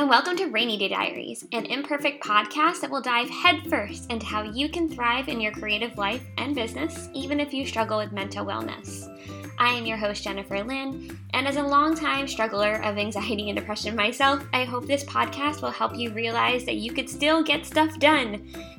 And welcome to Rainy Day Diaries, an imperfect podcast that will dive headfirst into how you can thrive in your creative life and business, even if you struggle with mental wellness. I am your host, Jennifer Lynn, and as a longtime struggler of anxiety and depression myself, I hope this podcast will help you realize that you could still get stuff done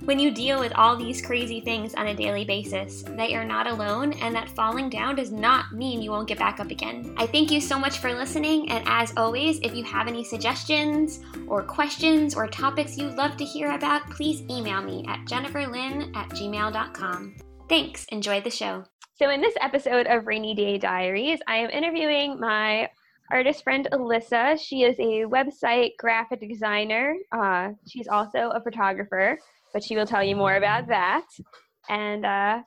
when you deal with all these crazy things on a daily basis, that you're not alone, and that falling down does not mean you won't get back up again. I thank you so much for listening, and as always, if you have any suggestions or questions or topics you'd love to hear about, please email me at jenipherlyn@gmail.com. Thanks. Enjoy the show. So in this episode of Rainy Day Diaries, I am interviewing my artist friend, Alyssa. She is a website graphic designer. She's also a photographer, but she will tell you more about that. And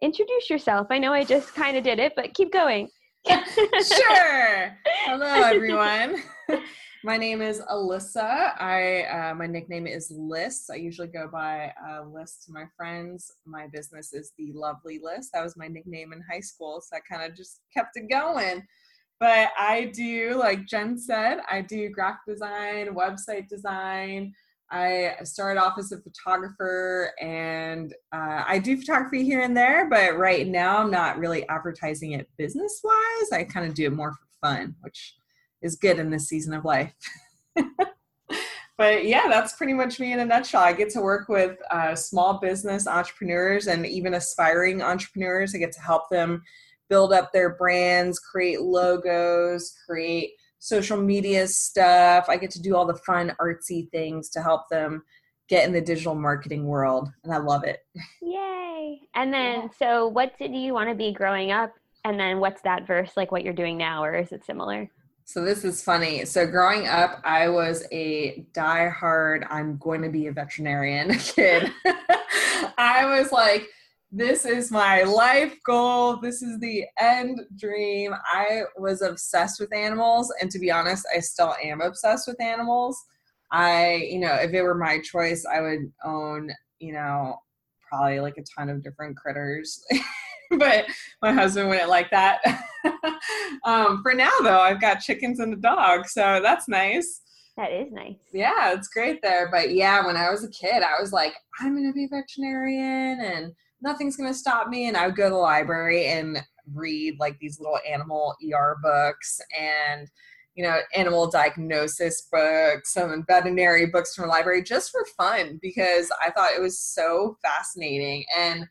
introduce yourself. I know I just kind of did it, but keep going. Sure. Hello, everyone. My name is Alyssa. My nickname is Lyss. I usually go by Lyss to my friends. My business is The Lovely Lyss. That was my nickname in high school, so I kind of just kept it going. But I do, like Jen said, I do graphic design, website design. I started off as a photographer, and I do photography here and there, but right now I'm not really advertising it business-wise. I kind of do it more for fun, which is good in this season of life. But yeah, that's pretty much me in a nutshell. I get to work with small business entrepreneurs and even aspiring entrepreneurs. I get to help them build up their brands, create logos, create social media stuff. I get to do all the fun artsy things to help them get in the digital marketing world, and I love it. Yay. And then, So what did you want to be growing up? And then what's that verse, like what you're doing now, or is it similar? So this is funny. So growing up, I was a diehard, I'm going to be a veterinarian kid. I was like, this is my life goal. This is the end dream. I was obsessed with animals. And to be honest, I still am obsessed with animals. If it were my choice, I would own, probably like a ton of different critters. But my husband wouldn't like that. For now, though, I've got chickens and a dog, so that's nice. That is nice. Yeah, it's great there. But yeah, when I was a kid, I was like, I'm going to be a veterinarian and nothing's going to stop me. And I would go to the library and read like these little animal ER books and, animal diagnosis books, some veterinary books from the library just for fun because I thought it was so fascinating. And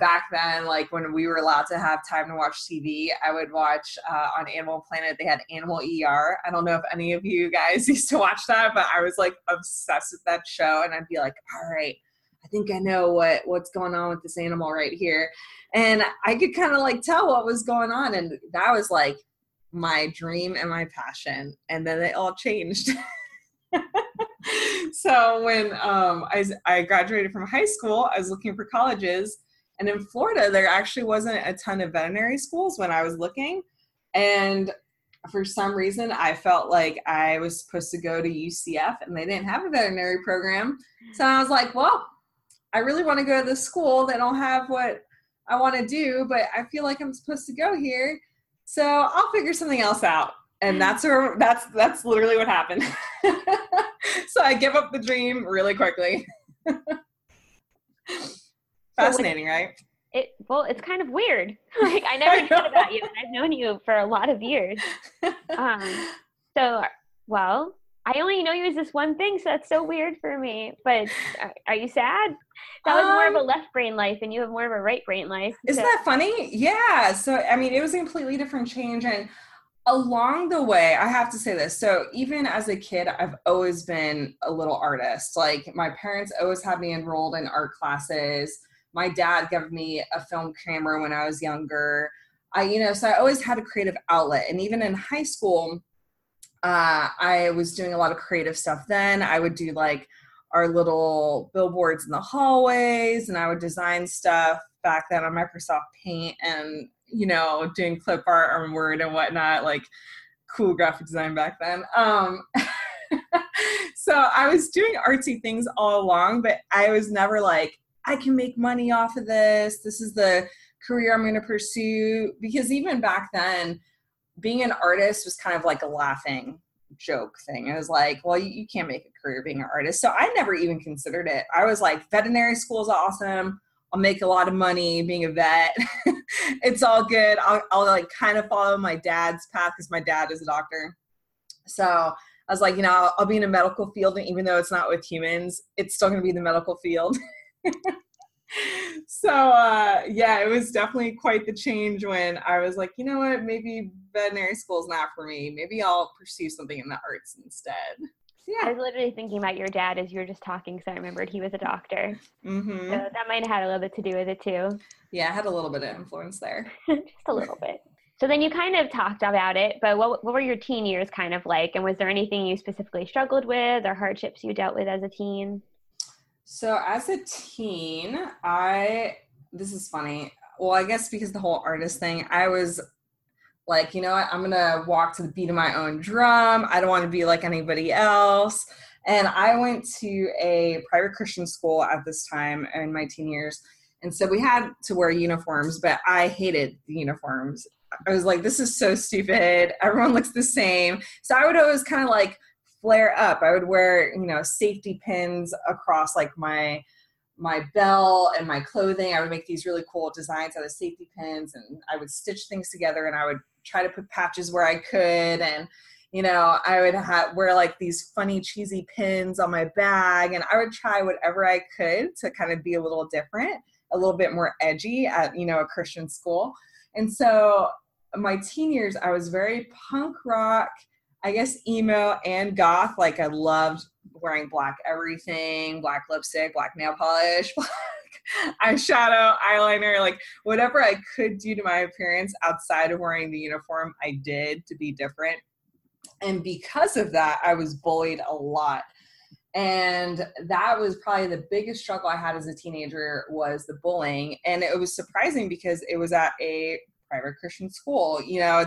back then, like when we were allowed to have time to watch TV, I would watch on Animal Planet, they had Animal ER. I don't know if any of you guys used to watch that, but I was like obsessed with that show. And I'd be like, all right, I think I know what's going on with this animal right here. And I could kind of like tell what was going on. And that was like my dream and my passion. And then it all changed. So when I graduated from high school, I was looking for colleges. And in Florida, there actually wasn't a ton of veterinary schools when I was looking. And for some reason, I felt like I was supposed to go to UCF and they didn't have a veterinary program. So I was like, well, I really want to go to this school. They don't have what I want to do, but I feel like I'm supposed to go here. So I'll figure something else out. And that's literally what happened. So I give up the dream really quickly. Fascinating, right? It's kind of weird. Like I never thought about you, and I've known you for a lot of years. I only know you as this one thing, so that's so weird for me. But are you sad? That was more of a left brain life, and you have more of a right brain life. Isn't that funny? Yeah. So I mean, it was a completely different change, and along the way, I have to say this. So even as a kid, I've always been a little artist. Like my parents always had me enrolled in art classes. My dad gave me a film camera when I was younger. So I always had a creative outlet. And even in high school, I was doing a lot of creative stuff then. I would do like our little billboards in the hallways, and I would design stuff back then on Microsoft Paint and doing clip art on Word and whatnot, like cool graphic design back then. So I was doing artsy things all along, but I was never like, I can make money off of this. This is the career I'm going to pursue. Because even back then, being an artist was kind of like a laughing joke thing. I was like, well, you can't make a career being an artist. So I never even considered it. I was like, veterinary school is awesome. I'll make a lot of money being a vet. It's all good. I'll like kind of follow my dad's path because my dad is a doctor. So I was like, you know, I'll be in a medical field. And even though it's not with humans, it's still going to be the medical field. So, yeah, it was definitely quite the change when I was like, you know what, maybe veterinary school is not for me. Maybe I'll pursue something in the arts instead. So, yeah. I was literally thinking about your dad as you were just talking, so I remembered he was a doctor. Mm-hmm. So that might have had a little bit to do with it too. Yeah, I had a little bit of influence there. Just a little bit. So then you kind of talked about it, but what were your teen years kind of like? And was there anything you specifically struggled with or hardships you dealt with as a teen? So as a teen, this is funny. Well, I guess because the whole artist thing, I was like, you know what, I'm going to walk to the beat of my own drum. I don't want to be like anybody else. And I went to a private Christian school at this time in my teen years. And so we had to wear uniforms, but I hated the uniforms. I was like, this is so stupid. Everyone looks the same. So I would always kind of like flare up. I would wear, you know, safety pins across like my belt and my clothing. I would make these really cool designs out of safety pins, and I would stitch things together, and I would try to put patches where I could. And, you know, I would wear like these funny cheesy pins on my bag, and I would try whatever I could to kind of be a little different, a little bit more edgy at, you know, a Christian school. And so my teen years, I was very punk rock, I guess emo and goth. Like I loved wearing black everything, black lipstick, black nail polish, black eyeshadow, eyeliner, like whatever I could do to my appearance outside of wearing the uniform, I did to be different. And because of that, I was bullied a lot. And that was probably the biggest struggle I had as a teenager was the bullying. And it was surprising because it was at a private Christian school. You know,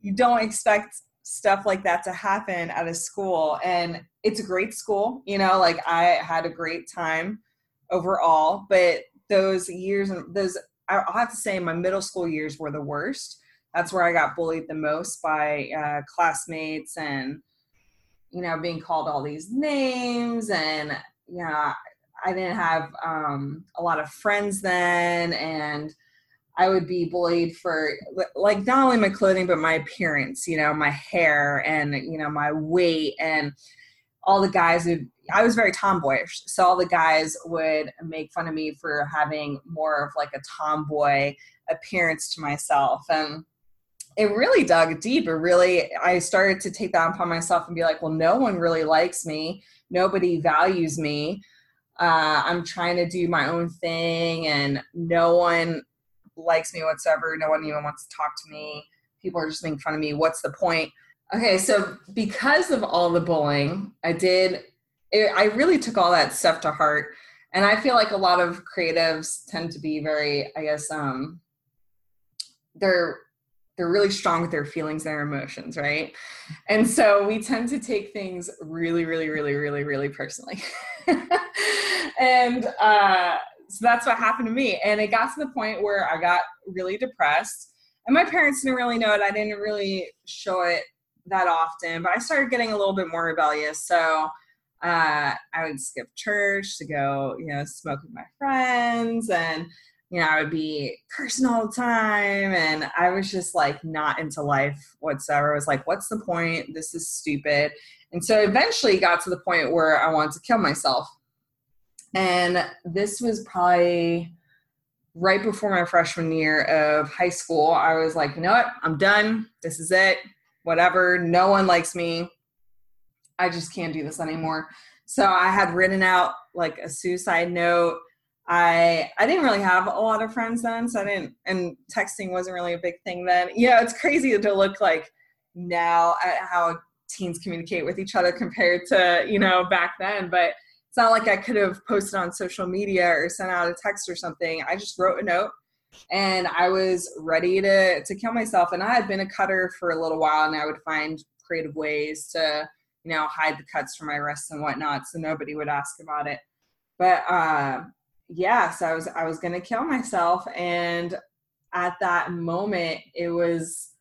you don't expect stuff like that to happen at a school, and it's a great school, you know, like I had a great time overall, but those years and I'll have to say my middle school years were the worst. That's where I got bullied the most by classmates and, you know, being called all these names. And yeah, I didn't have a lot of friends then, and I would be bullied for like not only my clothing, but my appearance, you know, my hair and, you know, my weight. And all the guys I was very tomboyish. So all the guys would make fun of me for having more of like a tomboy appearance to myself. And it really dug deep. I started to take that upon myself and be like, well, no one really likes me. Nobody values me. I'm trying to do my own thing and no one likes me whatsoever. No one even wants to talk to me. People are just making fun of me. What's the point? Okay, so because of all the bullying, I really took all that stuff to heart. And I feel like a lot of creatives tend to be very, I guess, they're really strong with their feelings, their emotions, right? And so we tend to take things really, really, really, really, really personally. And so that's what happened to me. And it got to the point where I got really depressed, and my parents didn't really know it. I didn't really show it that often, but I started getting a little bit more rebellious. So I would skip church to go, you know, smoke with my friends, and, you know, I would be cursing all the time. And I was just like not into life whatsoever. I was like, what's the point? This is stupid. And so eventually it got to the point where I wanted to kill myself. And this was probably right before my freshman year of high school. I was like, you know what? I'm done. This is it. Whatever. No one likes me. I just can't do this anymore. So I had written out like a suicide note. I didn't really have a lot of friends then. So and texting wasn't really a big thing then. Yeah, it's crazy to look like now at how teens communicate with each other compared to, you know, back then. But it's not like I could have posted on social media or sent out a text or something. I just wrote a note, and I was ready to kill myself. And I had been a cutter for a little while, and I would find creative ways to, you know, hide the cuts from my wrists and whatnot, so nobody would ask about it. But yeah, so I was going to kill myself. And at that moment, I was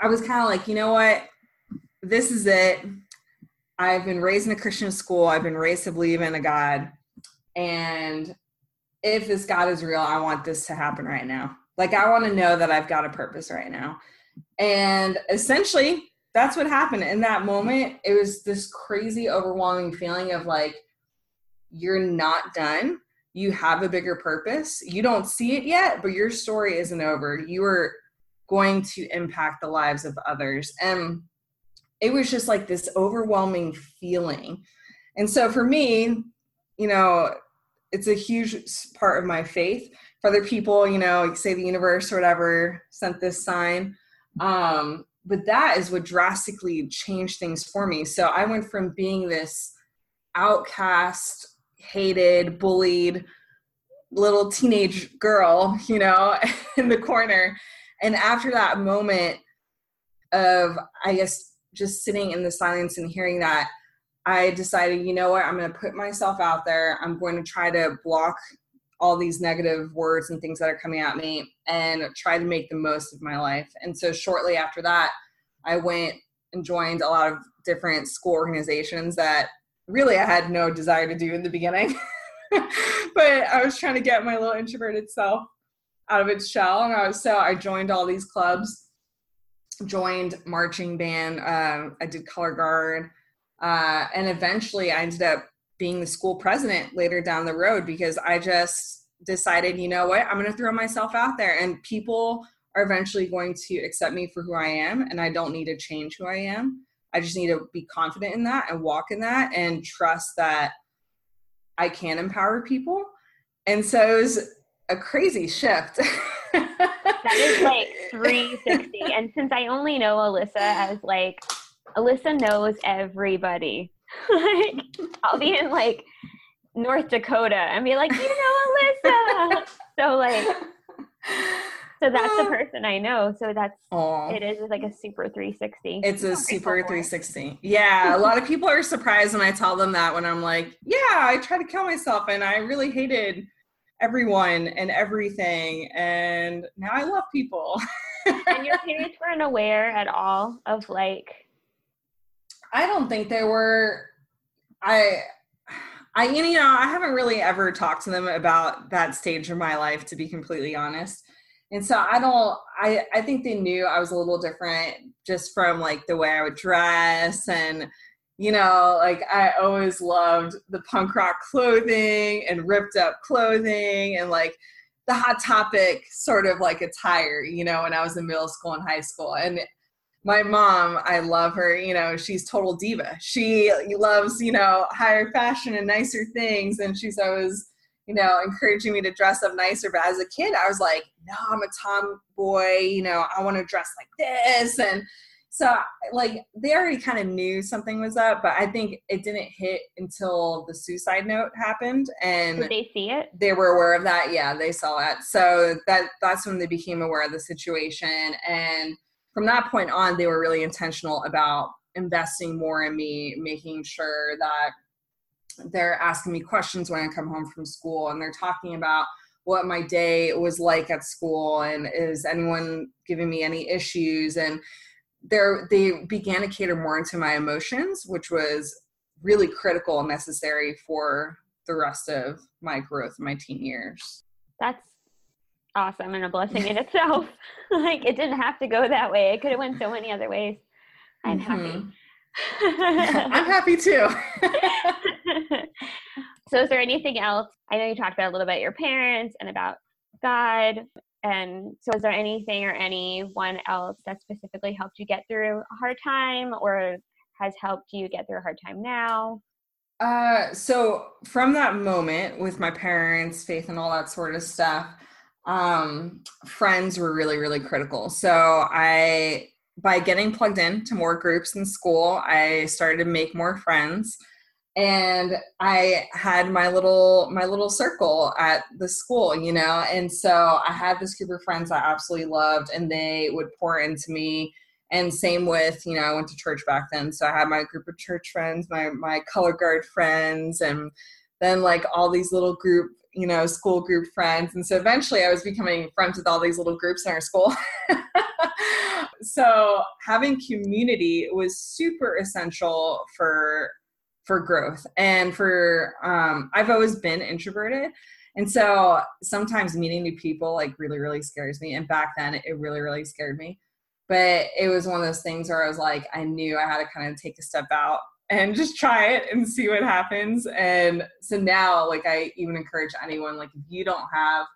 kind of like, you know what? this is it. I've been raised in a Christian school. I've been raised to believe in a God. And if this God is real, I want this to happen right now. Like, I want to know that I've got a purpose right now. And essentially, that's what happened in that moment. It was this crazy, overwhelming feeling of like, you're not done. You have a bigger purpose. You don't see it yet, but your story isn't over. You are going to impact the lives of others. And it was just like this overwhelming feeling. And so for me, you know, it's a huge part of my faith. For other people, you know, say the universe or whatever sent this sign. But that is what drastically changed things for me. So I went from being this outcast, hated, bullied little teenage girl, you know, in the corner. And after that moment of, I guess, just sitting in the silence and hearing that, I decided, you know what, I'm going to put myself out there. I'm going to try to block all these negative words and things that are coming at me and try to make the most of my life. And so shortly after that, I went and joined a lot of different school organizations that really I had no desire to do in the beginning, but I was trying to get my little introverted self out of its shell. And I joined all these clubs, joined marching band. I did color guard. And eventually I ended up being the school president later down the road, because I just decided, you know what, I'm going to throw myself out there, and people are eventually going to accept me for who I am. And I don't need to change who I am. I just need to be confident in that and walk in that and trust that I can empower people. And so it was a crazy shift. That is like 360. And since I only know Alyssa as like, Alyssa knows everybody. Like, I'll be in like North Dakota and be like, you know, Alyssa. So that's the person I know. So that's, it is like a super 360. It's a super 360. Yeah. A lot of people are surprised when I tell them that, when I'm like, yeah, I tried to kill myself and I really hated everyone and everything. And now I love people. And your parents weren't aware at all of like, I don't think they were. I haven't really ever talked to them about that stage of my life, to be completely honest. And so I think they knew I was a little different just from like the way I would dress. And, you know, like I always loved the punk rock clothing and ripped up clothing and like the Hot Topic sort of like attire, you know, when I was in middle school and high school. And my mom, I love her, you know, she's total diva. She loves, you know, higher fashion and nicer things. And she's always, you know, encouraging me to dress up nicer. But as a kid, I was like, no, I'm a tomboy, you know, I want to dress like this. And so like, they already kind of knew something was up, but I think it didn't hit until the suicide note happened. And did they see it? They were aware of that. Yeah, they saw it. So that's when they became aware of the situation. And from that point on, they were really intentional about investing more in me, making sure that they're asking me questions when I come home from school, and they're talking about what my day was like at school, and is anyone giving me any issues. And they began to cater more into my emotions, which was really critical and necessary for the rest of my growth in my teen years. That's awesome and a blessing in itself. Like, it didn't have to go that way. It could have went so many other ways. I'm happy. I'm happy too. So is there anything else? I know you talked about a little bit your parents and about God. And so is there anything or anyone else that specifically helped you get through a hard time or has helped you get through a hard time now? So from that moment with my parents, faith and all that sort of stuff, friends were really, really critical. So by getting plugged into more groups in school, I started to make more friends, and I had my little circle at the school, you know? And so I had this group of friends I absolutely loved, and they would pour into me. And same with, you know, I went to church back then. So I had my group of church friends, my color guard friends, and then like all these little group, you know, school group friends. And so eventually I was becoming friends with all these little groups in our school. So having community was super essential for growth and for, I've always been introverted. And so sometimes meeting new people like really, really scares me. And back then it really, really scared me. But it was one of those things where I was like, I knew I had to kind of take a step out and just try it and see what happens. And so now, like, I even encourage anyone, like, if you don't have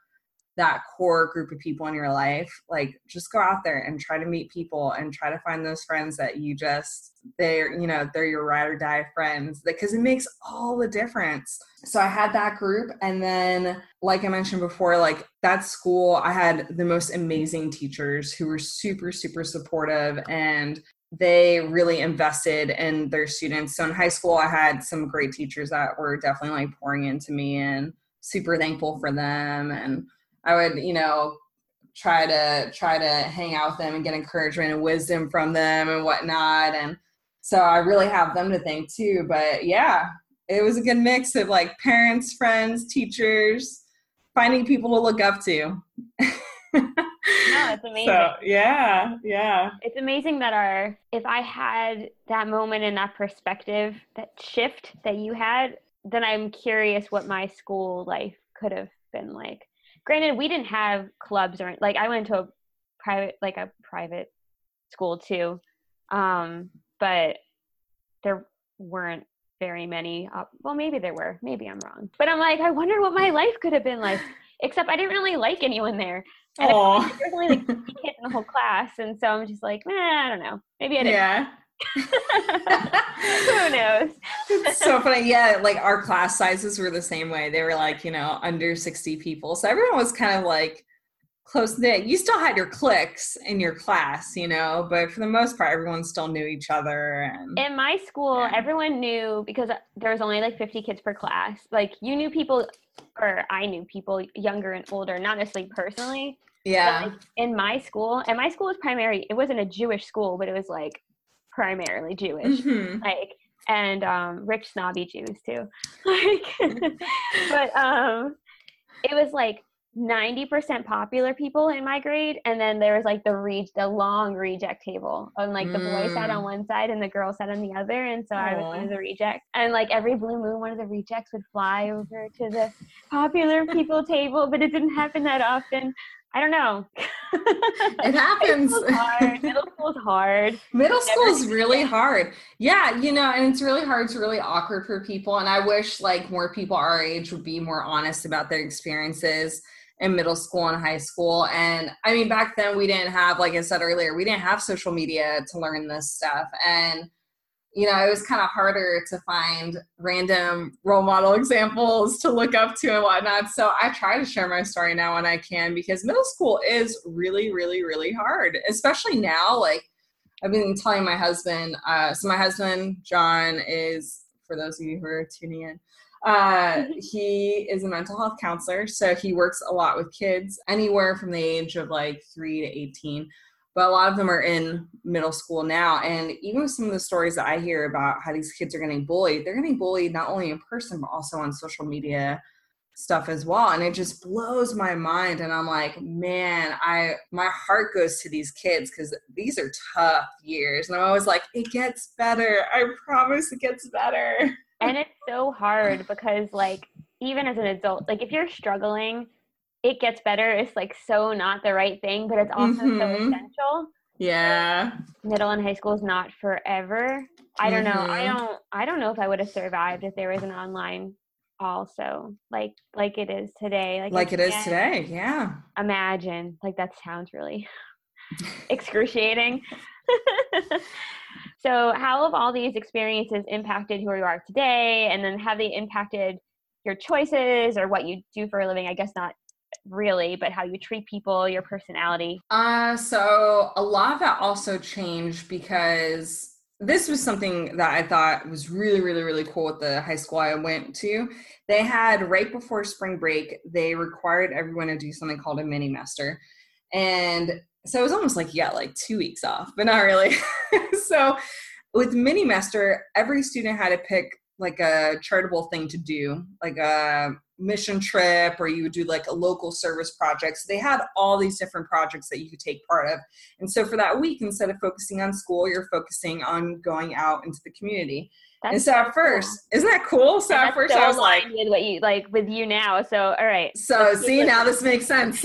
that core group of people in your life, like, just go out there and try to meet people and try to find those friends that you just, they're, you know, they're your ride or die friends, because it makes all the difference. So I had that group. And then, like I mentioned before, like that school, I had the most amazing teachers who were super, super supportive, and they really invested in their students. So in high school, I had some great teachers that were definitely like pouring into me, and super thankful for them. And I would, you know, try to hang out with them and get encouragement and wisdom from them and whatnot. And so I really have them to thank too. But yeah, it was a good mix of like parents, friends, teachers, finding people to look up to. No, it's amazing. So, yeah. It's amazing that if I had that moment and that perspective, that shift that you had, then I'm curious what my school life could have been like. Granted, we didn't have clubs or like, I went to a private school too, but there weren't very many. Well, maybe there were. Maybe I'm wrong. But I'm like, I wonder what my life could have been like. Except I didn't really like anyone there. And there was only like 50 kids in the whole class, and so I'm just like, I don't know. Maybe I didn't. Yeah. Who knows? It's so funny. Yeah, like our class sizes were the same way. They were like, you know, under 60 people. So everyone was kind of like close knit. You still had your cliques in your class, you know, but for the most part, everyone still knew each other. And in my school, everyone knew, because there was only like 50 kids per class. Like you knew people, or I knew people younger and older, not necessarily personally. Yeah. But like in my school, and my school was it wasn't a Jewish school, but it was like primarily Jewish, mm-hmm. like, and rich snobby Jews too. Like, but it was like 90% popular people in my grade, and then there was like the long reject table, and like the boys sat on one side and the girls sat on the other, and so I was one of the rejects. And like every blue moon, one of the rejects would fly over to the popular people table, but it didn't happen that often. I don't know. It happens. Middle school's hard. Middle school's really hard. Yeah, you know, and it's really hard. It's really awkward for people. And I wish like more people our age would be more honest about their experiences in middle school and high school. And I mean, back then we didn't have, like I said earlier, we didn't have social media to learn this stuff. And, you know, it was kind of harder to find random role model examples to look up to and whatnot. So I try to share my story now when I can, because middle school is really, really, really hard, especially now. Like I've been telling my husband, so my husband, John, is, for those of you who are tuning in, he is a mental health counselor. So he works a lot with kids anywhere from the age of like 3 to 18. But a lot of them are in middle school now. And even with some of the stories that I hear about how these kids are getting bullied, they're getting bullied not only in person, but also on social media stuff as well. And it just blows my mind. And I'm like, man, my heart goes to these kids, because these are tough years. And I'm always like, it gets better. I promise it gets better. And it's so hard because, like, even as an adult, like if you're struggling, it gets better. It's like so not the right thing, but it's also so essential. Yeah. Middle and high school is not forever. I don't know. I don't know if I would have survived if there was an online also like it is today. Like it is today. Yeah. Imagine. Like that sounds really excruciating. So how have all these experiences impacted who you are today? And then have they impacted your choices or what you do for a living? I guess not really, but how you treat people, your personality. So a lot of that also changed, because this was something that I thought was really, really, really cool at the high school I went to. They had, right before spring break, they required everyone to do something called a mini master. And so it was almost like you got like 2 weeks off, but not really. So with mini master, every student had to pick like a charitable thing to do, like a mission trip, or you would do like a local service project. So they had all these different projects that you could take part of. And so for that week, instead of focusing on school, you're focusing on going out into the community. That's and so at first, cool. Isn't that cool? So at first so I was like, with what you like with you now. So, all right. So see, now this makes sense.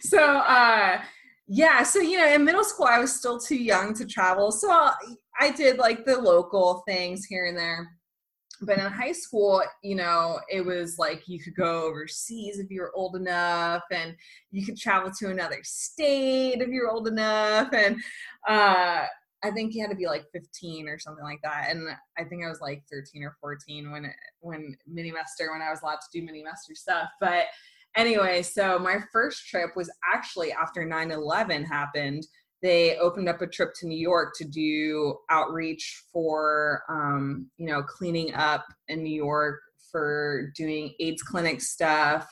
So, yeah. So, you know, in middle school, I was still too young to travel. So I did like the local things here and there. But in high school, you know, it was like you could go overseas if you were old enough, and you could travel to another state if you were old enough. And I think you had to be like 15 or something like that. And I think I was like 13 or 14 when I was allowed to do mini-mester stuff. But anyway, so my first trip was actually after 9/11 happened. They opened up a trip to New York to do outreach for, you know, cleaning up in New York, for doing AIDS clinic stuff.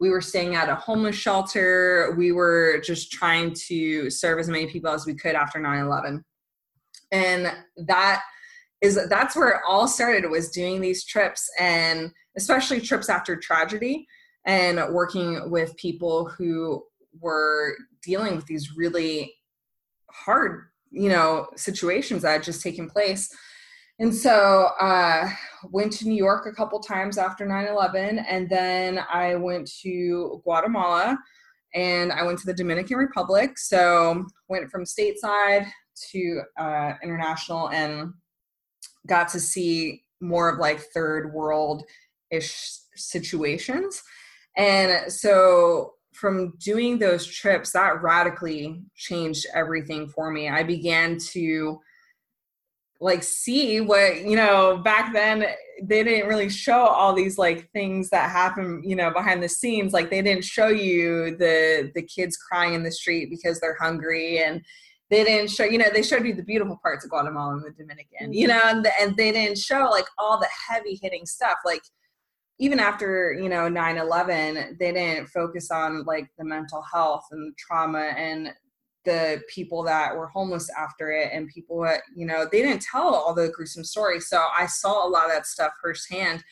We were staying at a homeless shelter. We were just trying to serve as many people as we could after 9/11. And that's where it all started, was doing these trips, and especially trips after tragedy, and working with people who were dealing with these really hard, you know, situations that had just taken place. And so went to New York a couple times after 9/11. And then I went to Guatemala, and I went to the Dominican Republic. So went from stateside to international, and got to see more of like third world-ish situations. And so from doing those trips, that radically changed everything for me. I began to like see what, you know, back then they didn't really show all these like things that happen, you know, behind the scenes. Like they didn't show you the kids crying in the street because they're hungry, and they didn't show, you know, they showed you the beautiful parts of Guatemala and the Dominican, you know, and they didn't show like all the heavy hitting stuff. Like even after, you know, 9/11, they didn't focus on like the mental health and the trauma and the people that were homeless after it, and people that, you know, they didn't tell all the gruesome stories. So I saw a lot of that stuff firsthand,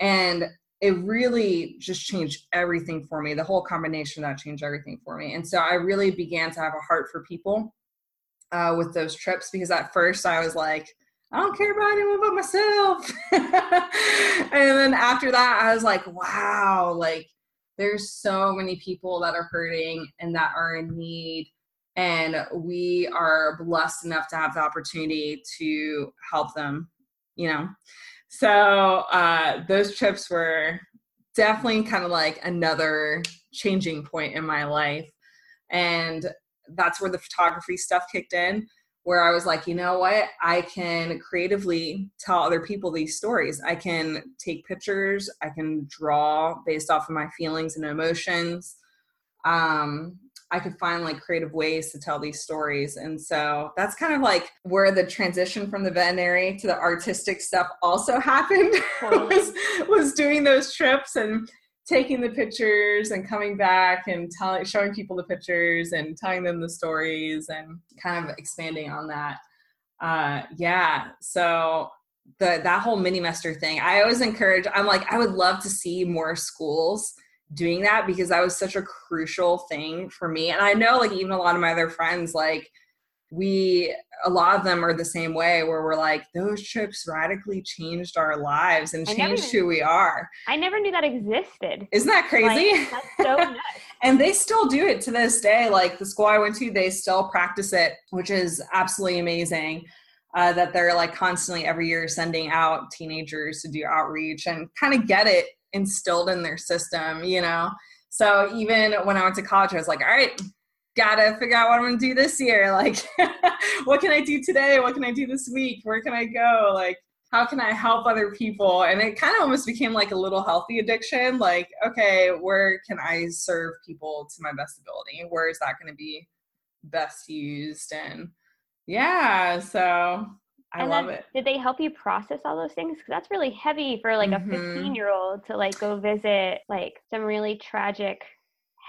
and it really just changed everything for me. The whole combination of that changed everything for me. And so I really began to have a heart for people with those trips, because at first I was like, I don't care about anyone but myself. And then after that, I was like, wow, like there's so many people that are hurting and that are in need. And we are blessed enough to have the opportunity to help them, you know? So those trips were definitely kind of like another changing point in my life. And that's where the photography stuff kicked in, where I was like, you know what, I can creatively tell other people these stories. I can take pictures, I can draw based off of my feelings and emotions. I could find like creative ways to tell these stories. And so that's kind of like where the transition from the veterinary to the artistic stuff also happened. was doing those trips and taking the pictures and coming back and showing people the pictures and telling them the stories and kind of expanding on that. Yeah. So that whole mini-mester thing, I always encourage, I'm like, I would love to see more schools doing that, because that was such a crucial thing for me. And I know like even a lot of my other friends, like a lot of them are the same way, where we're like, those trips radically changed our lives and changed who we are. I never knew that existed. Isn't that crazy? Like, that's so nuts. And they still do it to this day. Like the school I went to, they still practice it, which is absolutely amazing. That they're like constantly every year sending out teenagers to do outreach and kind of get it instilled in their system, you know? So even when I went to college, I was like, all right, gotta figure out what I'm gonna do this year. Like, what can I do today? What can I do this week? Where can I go? Like, how can I help other people? And it kind of almost became like a little healthy addiction. Like, okay, where can I serve people to my best ability? Where is that gonna be best used? And yeah, so I love it. Did they help you process all those things? Because that's really heavy for like a 15-year-old to like go visit like some really tragic,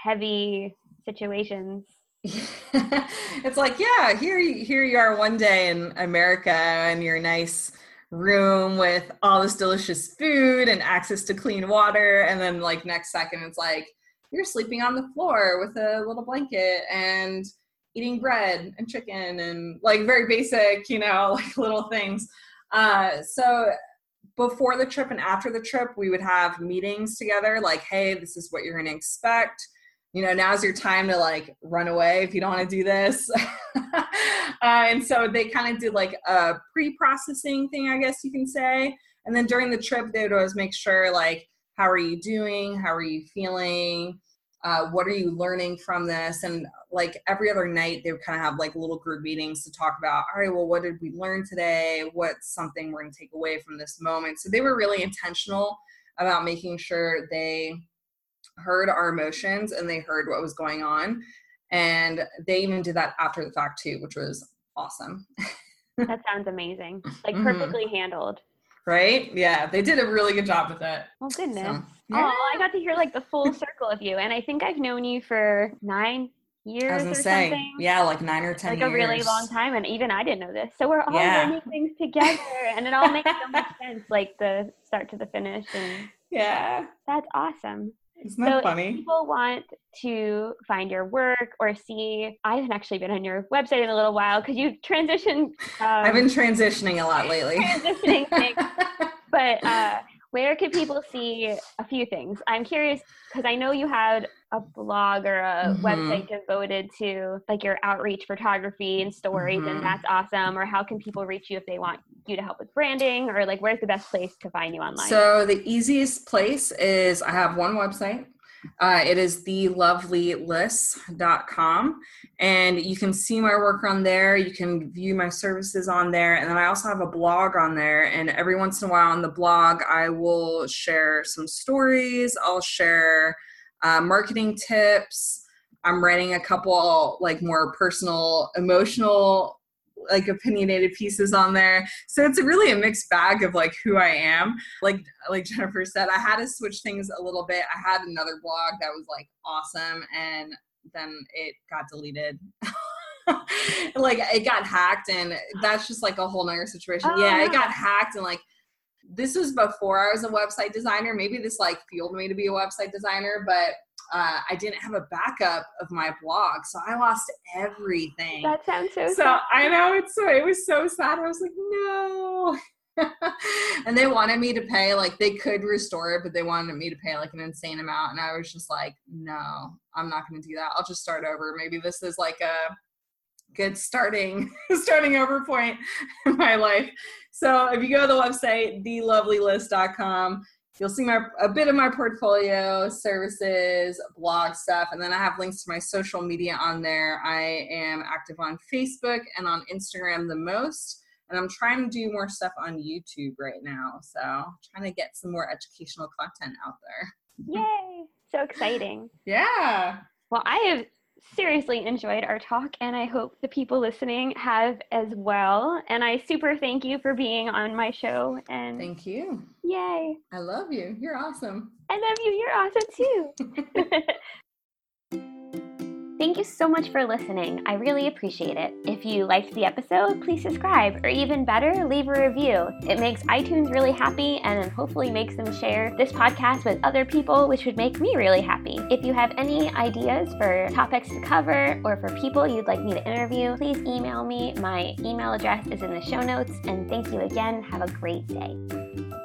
heavy situations. It's like, yeah, here you are one day in America, and you're nice room with all this delicious food and access to clean water, and then like next second it's like you're sleeping on the floor with a little blanket and eating bread and chicken and like very basic, you know, like little things. So before the trip and after the trip, we would have meetings together like, hey, this is what you're going to expect. You know, now's your time to like run away if you don't want to do this. And so they kind of did like a pre-processing thing, I guess you can say. And then during the trip, they would always make sure like, how are you doing? How are you feeling? What are you learning from this? And like every other night, they would kind of have like little group meetings to talk about, all right, well, what did we learn today? What's something we're going to take away from this moment? So they were really intentional about making sure they heard our emotions and they heard what was going on. And they even did that after the fact too, which was awesome. That sounds amazing. Like perfectly handled. Right? Yeah. They did a really good job with it. Oh, goodness. So, yeah. Oh, I got to hear like the full circle of you. And I think I've known you for 9 years something. Yeah, like 9 or 10 years. Like a really long time. And even I didn't know this. So we're all learning things together and it all makes so much sense. Like the start to the finish. And yeah. That's awesome. Isn't that funny? If people want to find your work or see, I haven't actually been on your website in a little while because you've transitioned. I've been transitioning a lot lately. Transitioning things. But where could people see a few things? I'm curious because I know you had a blog or a website devoted to like your outreach photography and stories, and that's awesome. Or how can people reach you if they want you to help with branding, or like where's the best place to find you online? So the easiest place is I have one website. It is thelovelylyss.com, and you can see my work on there. You can view my services on there. And then I also have a blog on there, and every once in a while on the blog, I will share some stories. I'll share marketing tips. I'm writing a couple like more personal, emotional, like opinionated pieces on there. So it's really a mixed bag of like who I am. Like Jennifer said, I had to switch things a little bit. I had another blog that was like awesome, and then it got deleted. Like it got hacked, and that's just like a whole nother situation. Oh, yeah, it got hacked, and like this was before I was a website designer. Maybe this like fueled me to be a website designer, but I didn't have a backup of my blog, so I lost everything. That sounds so sad. I know, it was so sad. I was like, no. And they wanted me to pay, like they could restore it, but they wanted me to pay like an insane amount. And I was just like, no, I'm not going to do that. I'll just start over. Maybe this is like a good starting over point in my life. So if you go to the website, thelovelylyss.com, you'll see a bit of my portfolio, services, blog stuff, and then I have links to my social media on there. I am active on Facebook and on Instagram the most, and I'm trying to do more stuff on YouTube right now, so trying to get some more educational content out there. Yay! So exciting. Yeah. Well, I have seriously enjoyed our talk, and I hope the people listening have as well. And I super thank you for being on my show. And thank you. Yay. I love you. You're awesome. I love you. You're awesome too. Thank you so much for listening. I really appreciate it. If you liked the episode, please subscribe, or even better, leave a review. It makes iTunes really happy and hopefully makes them share this podcast with other people, which would make me really happy. If you have any ideas for topics to cover or for people you'd like me to interview, please email me. My email address is in the show notes. And thank you again. Have a great day.